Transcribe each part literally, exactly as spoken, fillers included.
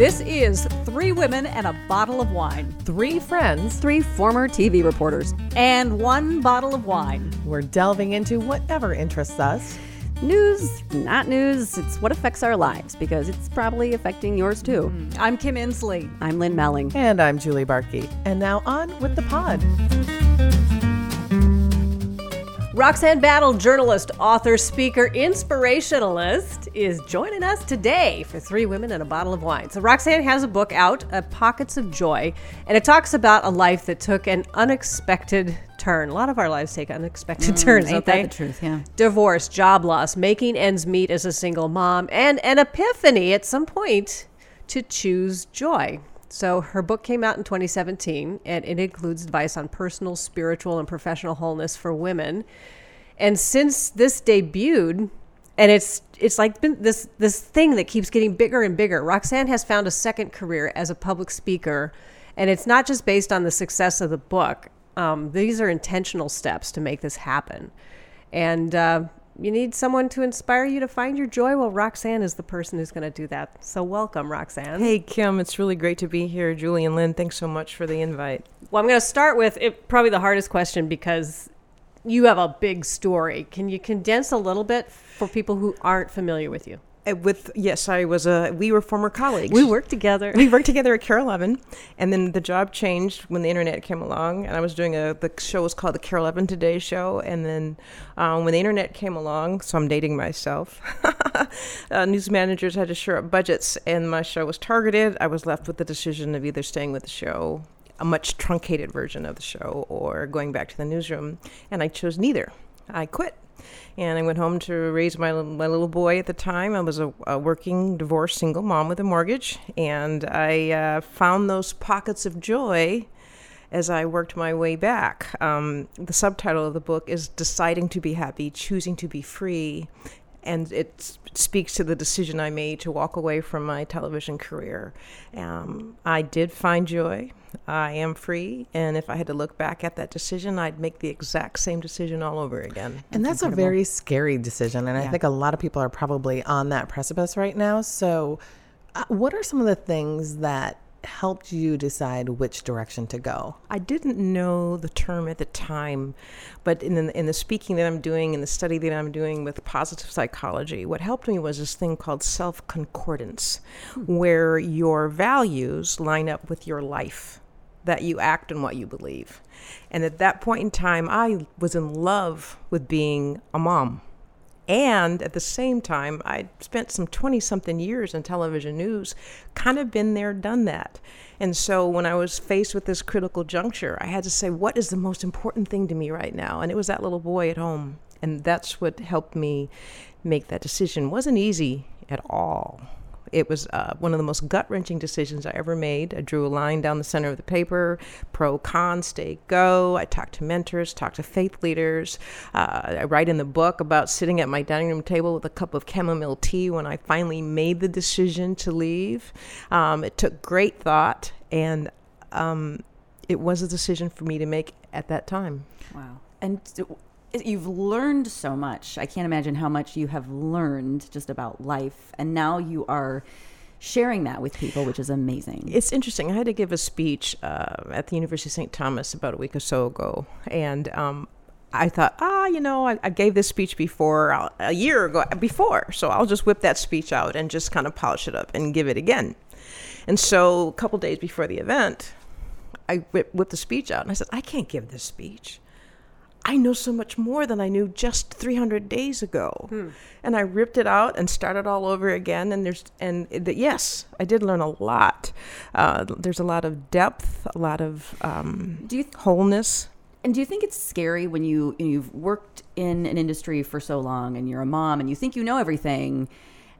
This is Three Women and a Bottle of Wine. Three friends, three former T V reporters, and one bottle of wine. We're delving into whatever interests us. News, not news, it's what affects our lives, because it's probably affecting yours too. I'm Kim Inslee. I'm Lynn Melling. And I'm Julie Barkey. And now on with the pod. Roxanne Battle, journalist, author, speaker, inspirationalist, is joining us today for Three Women and a Bottle of Wine. So Roxanne has a book out, uh, Pockets of Joy, and it talks about a life that took an unexpected turn. A lot of our lives take unexpected mm, turns, ain't that the truth? Yeah. Divorce, job loss, making ends meet as a single mom, and an epiphany at some point to choose joy. So her book came out in twenty seventeen, and it includes advice on personal, spiritual, and professional wholeness for women. And since this debuted, and it's it's like been this this thing that keeps getting bigger and bigger, Roxanne has found a second career as a public speaker, and it's not just based on the success of the book. Um, these are intentional steps to make this happen. And uh, you need someone to inspire you to find your joy? Well, Roxanne is the person who's going to do that. So welcome, Roxanne. Hey, Kim. It's really great to be here. Julie and Lynn, thanks so much for the invite. Well, I'm going to start with it, probably the hardest question, because you have a big story. Can you condense a little bit for people who aren't familiar with you? With yes, I was a. We were former colleagues. We worked together. We worked together at Carol eleven, and then the job changed when the internet came along. And I was doing a. The show was called the Carol eleven Today Show, and then um, when the internet came along, so I'm dating myself. uh, news managers had to shore up budgets, and my show was targeted. I was left with the decision of either staying with the show, a much truncated version of the show, or going back to the newsroom, and I chose neither. I quit. And I went home to raise my my little boy at the time. I was a, a working, divorced, single mom with a mortgage. And I uh, found those pockets of joy as I worked my way back. Um, the subtitle of the book is Deciding to Be Happy, Choosing to Be Free. And it speaks to the decision I made to walk away from my television career. Um, I did find joy. I am free, and if I had to look back at that decision, I'd make the exact same decision all over again. And that's, that's a very scary decision, and yeah. I think a lot of people are probably on that precipice right now. So uh, what are some of the things that helped you decide which direction to go? I didn't know the term at the time, but in the, in the speaking that I'm doing, in the study that I'm doing with positive psychology, what helped me was this thing called self-concordance, mm-hmm. where your values line up with your life, that you act on what you believe. And at that point in time, I was in love with being a mom. And at the same time, I'd spent some twenty-something years in television news, kind of been there, done that. And so when I was faced with this critical juncture, I had to say, what is the most important thing to me right now? And it was that little boy at home. And that's what helped me make that decision. It wasn't easy at all. It was uh, one of the most gut-wrenching decisions I ever made. I drew a line down the center of the paper, pro, con, stay, go. I talked to mentors, talked to faith leaders. Uh, I write in the book about sitting at my dining room table with a cup of chamomile tea when I finally made the decision to leave. Um, it took great thought, and um, it was a decision for me to make at that time. Wow. And so you've learned so much. I can't imagine how much you have learned just about life. And now you are sharing that with people, which is amazing. It's interesting. I had to give a speech uh, at the University of Saint Thomas about a week or so ago. And um, I thought, ah, you know, I, I gave this speech before, uh, a year ago before. So I'll just whip that speech out and just kind of polish it up and give it again. And so a couple days before the event, I whipped, whipped the speech out. And I said, I can't give this speech. I know so much more than I knew just three hundred days ago. Hmm. And I ripped it out and started all over again. And there's and the, yes, I did learn a lot. Uh, there's a lot of depth, a lot of um, do you th- wholeness. And do you think it's scary when you, you know, you've worked in an industry for so long and you're a mom and you think you know everything?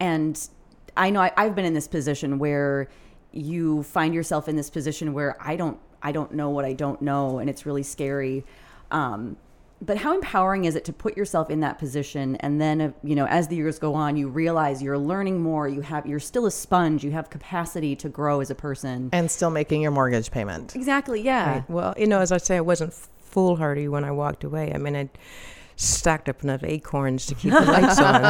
And I know I, I've been in this position where you find yourself in this position where I don't I don't know what I don't know, and it's really scary. Um, but how empowering is it to put yourself in that position? And then, uh, you know, as the years go on, you realize you're learning more. You have, you're still a sponge. You have capacity to grow as a person. And still making your mortgage payment. Exactly. Yeah. Right. Well, you know, as I say, I wasn't foolhardy when I walked away. I mean, I stacked up enough acorns to keep the lights on.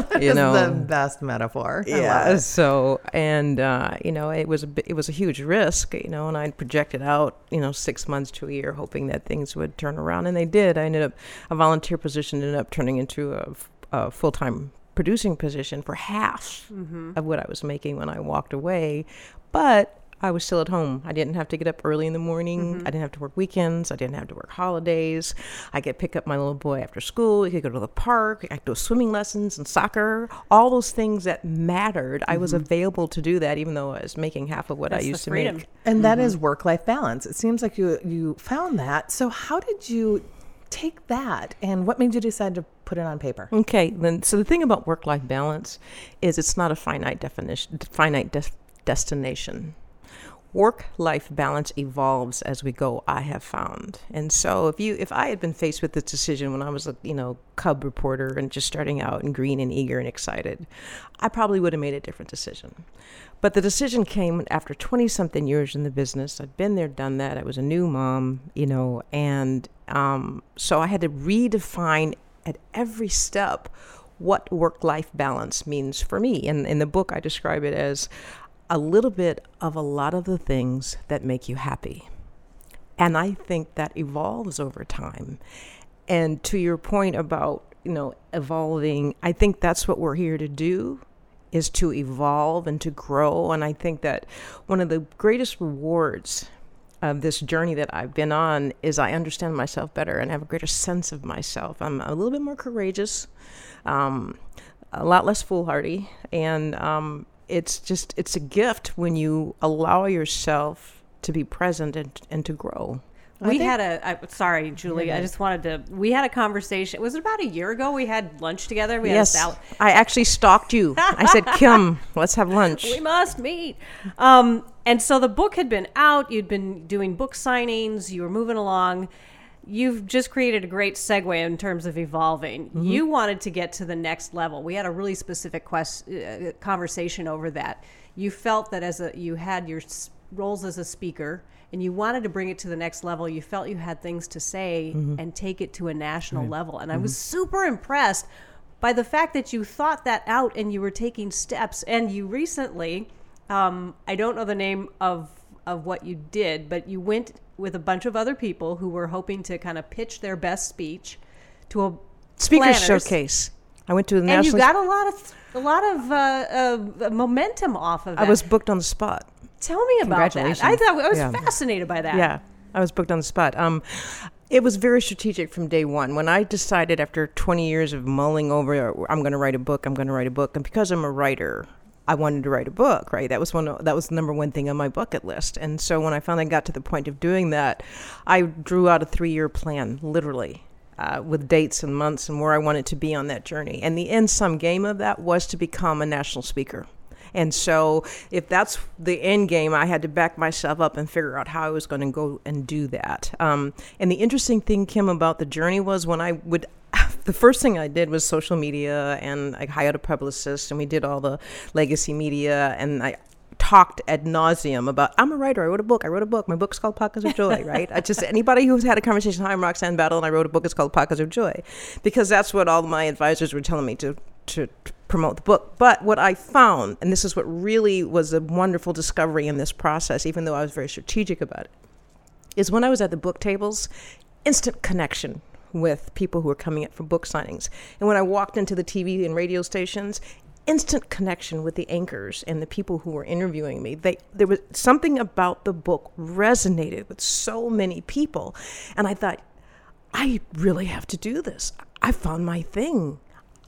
that you know, is the best metaphor. Yeah. So, and, uh, you know, it was, a, it was a huge risk, you know, and I projected out, you know, six months to a year, hoping that things would turn around. And they did. I ended up, a volunteer position ended up turning into a, a full-time producing position for half mm-hmm. of what I was making when I walked away. But I was still at home. I didn't have to get up early in the morning. Mm-hmm. I didn't have to work weekends. I didn't have to work holidays. I could pick up my little boy after school. He could go to the park. I could do swimming lessons and soccer. All those things that mattered. Mm-hmm. I was available to do that, even though I was making half of what That's I used to freedom. Make. And mm-hmm. that is work-life balance. It seems like you you found that. So how did you take that, and what made you decide to put it on paper? Okay. Then, so the thing about work-life balance is it's not a finite definition, finite de- destination. Work-life balance evolves as we go, I have found. And so if you, if I had been faced with this decision when I was a, you know, cub reporter and just starting out and green and eager and excited, I probably would have made a different decision. But the decision came after twenty-something years in the business. I'd been there, done that. I was a new mom, you know, and um, so I had to redefine at every step what work-life balance means for me. And in the book, I describe it as a little bit of a lot of the things that make you happy. And I think that evolves over time. And to your point about, you know, evolving, I think that's what we're here to do, is to evolve and to grow. And I think that one of the greatest rewards of this journey that I've been on is I understand myself better and have a greater sense of myself. I'm a little bit more courageous, um, a lot less foolhardy, and um, It's just, it's a gift when you allow yourself to be present and, and to grow. We think, had a, I, sorry, Julie, yeah. I just wanted to, we had a conversation. Was it about a year ago? We had lunch together. We yes. Had a salad. I actually stalked you. I said, Kim, let's have lunch. We must meet. Um, and so the book had been out. You'd been doing book signings. You were moving along. You've just created a great segue in terms of evolving. Mm-hmm. You wanted to get to the next level. We had a really specific quest, uh, conversation over that. You felt that as a, you had your roles as a speaker and you wanted to bring it to the next level. You felt you had things to say mm-hmm. and take it to a national right. level. And mm-hmm. I was super impressed by the fact that you thought that out and you were taking steps. And you recently, um, I don't know the name of, of what you did, but you went with a bunch of other people who were hoping to kind of pitch their best speech to a speaker showcase. I went to the national. And you got a lot of a lot of uh, uh, momentum off of it. I was booked on the spot. Tell me about that. I thought I was yeah. fascinated by that. Yeah, I was booked on the spot. Um, it was very strategic from day one. When I decided after twenty years of mulling over, I'm going to write a book. I'm going to write a book, and because I'm a writer, I wanted to write a book, right? That was one. That was the number one thing on my bucket list. And so when I finally got to the point of doing that, I drew out a three-year plan, literally, uh, with dates and months and where I wanted to be on that journey. And the end sum game of that was to become a national speaker. And so if that's the end game, I had to back myself up and figure out how I was going to go and do that. Um, and the interesting thing, Kim, about the journey was when I would... The first thing I did was social media, and I hired a publicist, and we did all the legacy media, and I talked ad nauseum about, I'm a writer, I wrote a book, I wrote a book, my book's called Pockets of Joy, right? I just, anybody who's had a conversation, hi, I'm Roxanne Battle, and I wrote a book, it's called Pockets of Joy, because that's what all my advisors were telling me to, to, to promote the book. But what I found, and this is what really was a wonderful discovery in this process, even though I was very strategic about it, is when I was at the book tables, instant connection with people who were coming up for book signings. And when I walked into the T V and radio stations, instant connection with the anchors and the people who were interviewing me. They, there was something about the book resonated with so many people. And I thought, I really have to do this. I found my thing.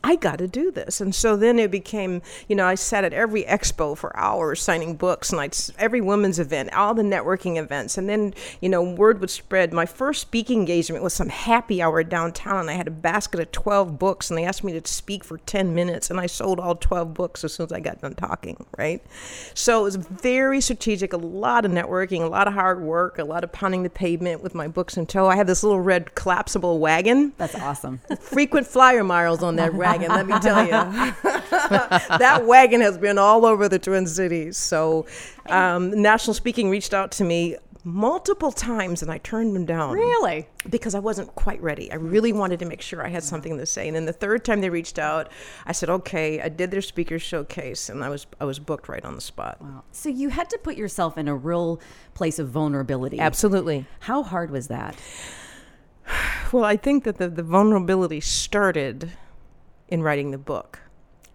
I got to do this. And so then it became, you know, I sat at every expo for hours signing books, and I'd, every women's event, all the networking events. And then, you know, word would spread. My first speaking engagement was some happy hour downtown, and I had a basket of twelve books, and they asked me to speak for ten minutes, and I sold all twelve books as soon as I got done talking, right? So it was very strategic, a lot of networking, a lot of hard work, a lot of pounding the pavement with my books in tow. I had this little red collapsible wagon. That's awesome. Frequent flyer miles on that wagon. Let me tell you, that wagon has been all over the Twin Cities. So um, National Speaking reached out to me multiple times and I turned them down. Really? Because I wasn't quite ready. I really wanted to make sure I had something to say. And then the third time they reached out, I said, okay, I did their speaker showcase and I was I was booked right on the spot. Wow. So you had to put yourself in a real place of vulnerability. Absolutely. How hard was that? Well, I think that the, the vulnerability started in writing the book.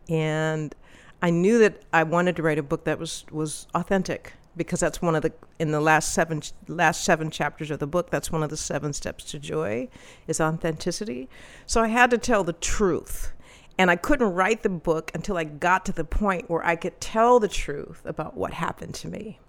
And I knew that I wanted to write a book that was, was authentic, because that's one of the, in the last seven last seven chapters of the book, that's one of the seven steps to joy is authenticity. So I had to tell the truth. And I couldn't write the book until I got to the point where I could tell the truth about what happened to me.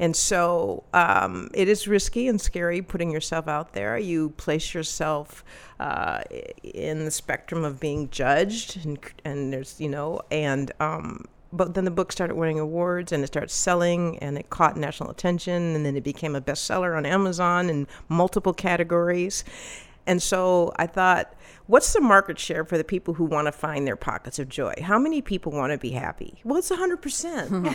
And so um, it is risky and scary putting yourself out there. You place yourself uh, in the spectrum of being judged, and, and there's, you know, and um, but then the book started winning awards, and it started selling, and it caught national attention, and then it became a bestseller on Amazon in multiple categories. And so I thought, what's the market share for the people who want to find their pockets of joy? How many people want to be happy? Well, it's one hundred percent.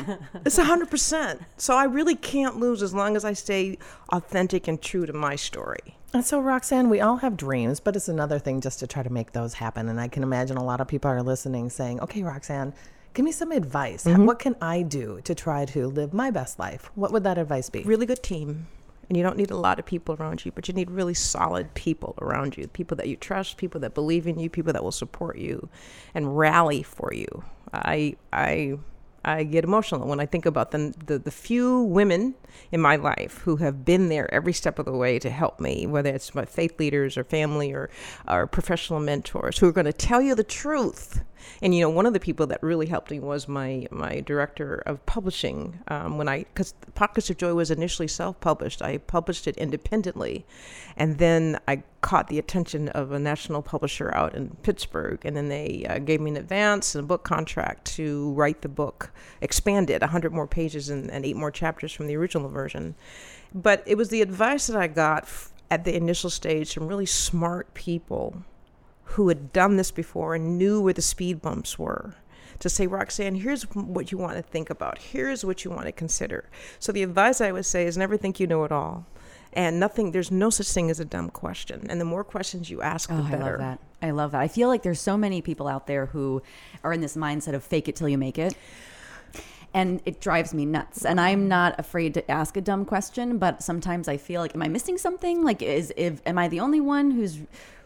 It's one hundred percent. So I really can't lose as long as I stay authentic and true to my story. And so, Roxanne, we all have dreams, but it's another thing just to try to make those happen. And I can imagine a lot of people are listening saying, okay, Roxanne, give me some advice. Mm-hmm. What can I do to try to live my best life? What would that advice be? Really good team. And you don't need a lot of people around you, but you need really solid people around you, people that you trust, people that believe in you, people that will support you and rally for you. I I I get emotional when I think about the, the, the few women in my life who have been there every step of the way to help me, whether it's my faith leaders or family or, or professional mentors who are going to tell you the truth. And, you know, one of the people that really helped me was my my director of publishing. Um, when I, because Pockets of Joy was initially self-published, I published it independently. And then I caught the attention of a national publisher out in Pittsburgh. And then they uh, gave me an advance and a book contract to write the book, expand it, one hundred more pages and, and eight more chapters from the original version. But it was the advice that I got f- at the initial stage from really smart people who had done this before and knew where the speed bumps were, to say, Roxanne, here's what you want to think about. Here's what you want to consider. So the advice I would say is never think you know it all. And nothing, there's no such thing as a dumb question. And the more questions you ask, the oh, better. I love that. I love that. I feel like there's so many people out there who are in this mindset of fake it till you make it. And it drives me nuts. And I'm not afraid to ask a dumb question, but sometimes I feel like, am I missing something? Like, is if am I the only one who's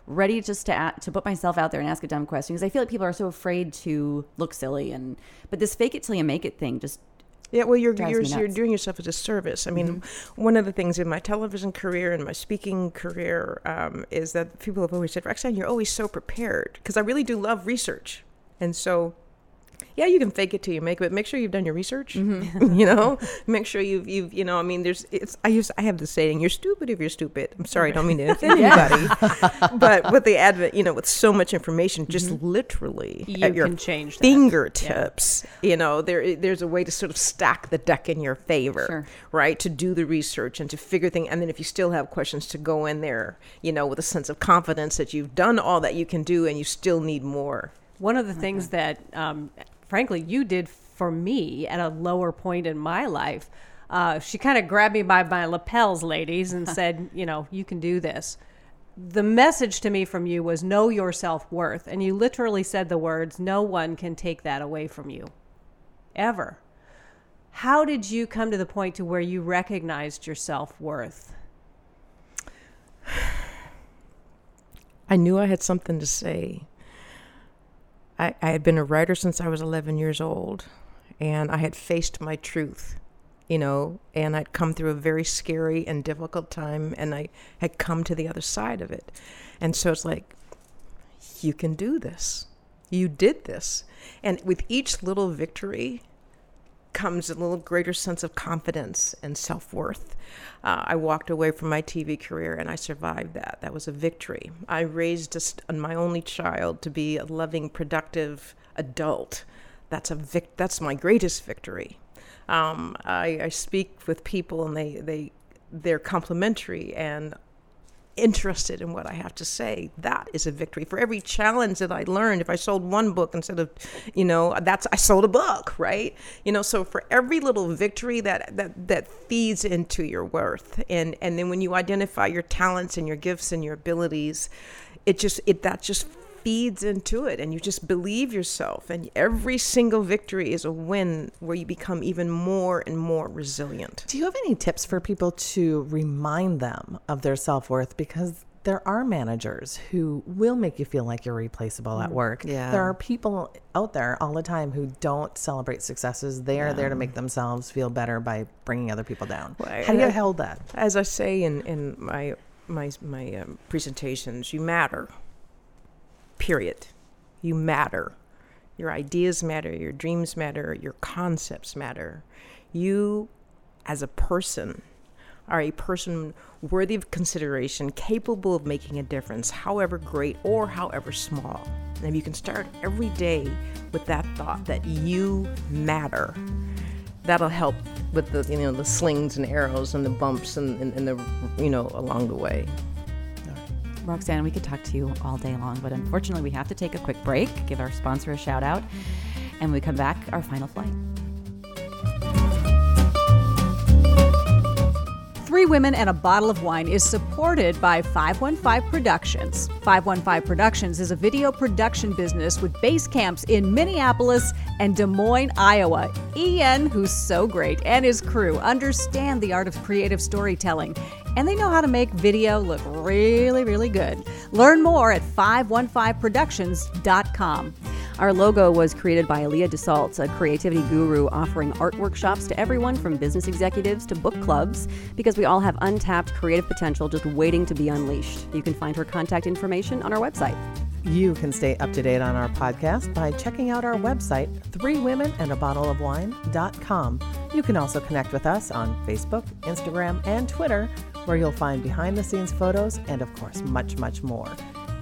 ready just to at, to put myself out there and ask a dumb question? Because I feel like people are so afraid to look silly, and but this fake it till you make it thing just yeah well you're you're, you're doing yourself a disservice. I mean, mm-hmm. One of the things in my television career and my speaking career um, is that people have always said, Roxanne, you're always so prepared, because I really do love research. And so yeah, you can fake it till you make it, but make sure you've done your research. Mm-hmm. You know, make sure you've, you've, you know, I mean, there's, it's, I use, I have the saying, you're stupid if you're stupid. I'm sorry, I don't mean to offend anybody. But with the advent, you know, with so much information, just mm-hmm. literally you at your can change fingertips, yeah. You know, there, there's a way to sort of stack the deck in your favor, sure. Right? To do the research and to figure things. And then if you still have questions, to go in there, you know, with a sense of confidence that you've done all that you can do and you still need more. One of the things that, um, frankly, you did for me at a lower point in my life, uh, she kind of grabbed me by my lapels, ladies, and said, you know, you can do this. The message to me from you was know your self-worth. And you literally said the words, no one can take that away from you, ever. How did you come to the point to where you recognized your self-worth? I knew I had something to say. I, I had been a writer since I was eleven years old, and I had faced my truth, you know, and I'd come through a very scary and difficult time, and I had come to the other side of it. And so it's like, you can do this. You did this. And with each little victory comes a little greater sense of confidence and self-worth. Uh, I walked away from my T V career and I survived that. That was a victory. I raised just my only child to be a loving, productive adult. That's a vic- That's my greatest victory. Um, I, I speak with people and they, they, they're complimentary and interested in what I have to say, that is a victory. For every challenge that I learned, if I sold one book instead of, you know, that's, I sold a book, right? You know, so for every little victory that that that feeds into your worth. And and then when you identify your talents and your gifts and your abilities, it just, it that just feeds into it, and you just believe yourself, and every single victory is a win where you become even more and more resilient. Do you have any tips for people to remind them of their self-worth? Because there are managers who will make you feel like you're replaceable at work. Yeah. There are people out there all the time who don't celebrate successes. They are yeah. there to make themselves feel better by bringing other people down. Well, how do you handle that? As I say in, in my my, my um, presentations, you matter. Period. You matter. Your ideas matter. Your dreams matter. Your concepts matter. You, as a person, are a person worthy of consideration, capable of making a difference, however great or however small. And if you can start every day with that thought that you matter, that'll help with the, you know, the slings and arrows and the bumps and, and, and the, you know, along the way. Roxanne, we could talk to you all day long, but unfortunately we have to take a quick break, give our sponsor a shout out, and we come back, our final flight. Three Women and a Bottle of Wine is supported by five one five Productions. five one five Productions is a video production business with base camps in Minneapolis and Des Moines, Iowa. Ian, who's so great, and his crew understand the art of creative storytelling, and they know how to make video look really, really good. Learn more at five one five productions dot com. Our logo was created by Aaliyah DeSaltz, a creativity guru offering art workshops to everyone from business executives to book clubs, because we all have untapped creative potential just waiting to be unleashed. You can find her contact information on our website. You can stay up to date on our podcast by checking out our website, three women and a bottle of wine dot com. You can also connect with us on Facebook, Instagram, and Twitter, where you'll find behind-the-scenes photos and, of course, much, much more.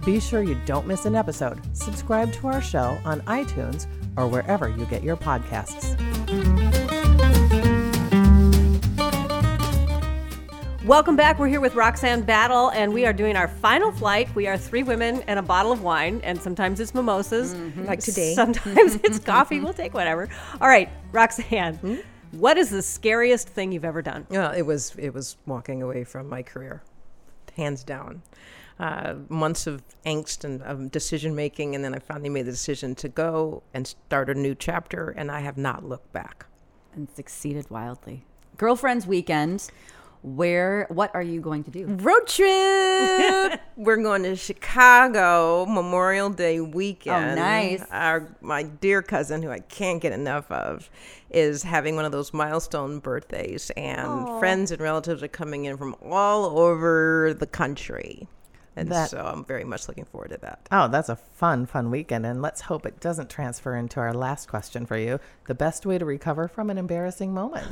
Be sure you don't miss an episode. Subscribe to our show on iTunes or wherever you get your podcasts. Welcome back. We're here with Roxanne Battle, and we are doing our final flight. We are three women and a bottle of wine, and sometimes it's mimosas. Mm-hmm. Like today. Sometimes it's coffee. We'll take whatever. All right, Roxanne. Mm-hmm. What is the scariest thing you've ever done? Yeah, it was it was walking away from my career, hands down. Uh, months of angst and of decision making, and then I finally made the decision to go and start a new chapter, and I have not looked back. And succeeded wildly. Girlfriends Weekend. Where? What are you going to do? Road trip. We're going to Chicago Memorial Day weekend. Oh, nice. Our my dear cousin, who I can't get enough of, is having one of those milestone birthdays, and Aww. Friends and relatives are coming in from all over the country. And that, so I'm very much looking forward to that. Oh, that's a fun, fun weekend. And let's hope it doesn't transfer into our last question for you. The best way to recover from an embarrassing moment.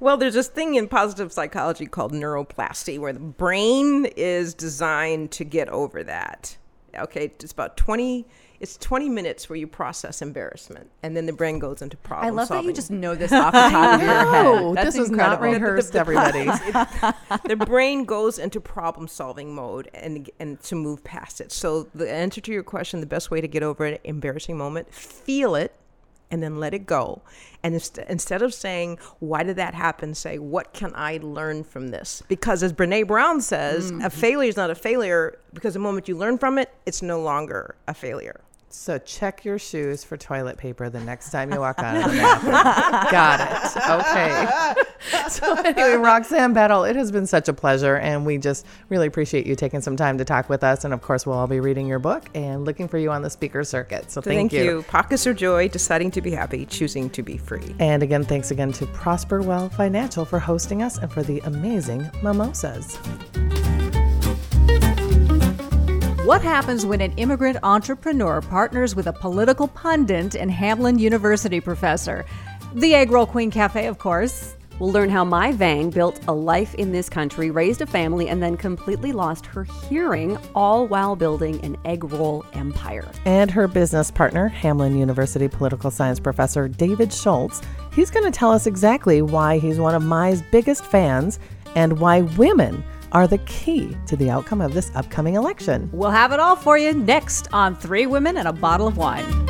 Well, there's this thing in positive psychology called neuroplasty, where the brain is designed to get over that. Okay, it's about twenty It's twenty minutes where you process embarrassment, and then the brain goes into problem solving. I love solving. That you just know this off the top of your head. That's this incredible. This is not rehearsed, everybody. The brain goes into problem-solving mode and and to move past it. So the answer to your question, the best way to get over an embarrassing moment, feel it, and then let it go. And instead of saying, why did that happen? Say, what can I learn from this? Because as Brene Brown says, mm-hmm. a failure is not a failure, because the moment you learn from it, it's no longer a failure. So check your shoes for toilet paper the next time you walk out of the bathroom. Got it. Okay. So anyway, Roxanne Battle, it has been such a pleasure, and we just really appreciate you taking some time to talk with us. And of course, we'll all be reading your book and looking for you on the speaker circuit. So thank, thank you. you. Pockets of Joy, Deciding to Be Happy, Choosing to Be Free. And again, thanks again to Prosper Well Financial for hosting us and for the amazing mimosas. What happens when an immigrant entrepreneur partners with a political pundit and Hamline University professor? The Egg Roll Queen Cafe, of course. We'll learn how Mai Vang built a life in this country, raised a family, and then completely lost her hearing, all while building an egg roll empire. And her business partner, Hamline University political science professor David Schultz, he's going to tell us exactly why he's one of Mai's biggest fans and why women are the key to the outcome of this upcoming election. We'll have it all for you next on Three Women and a Bottle of Wine.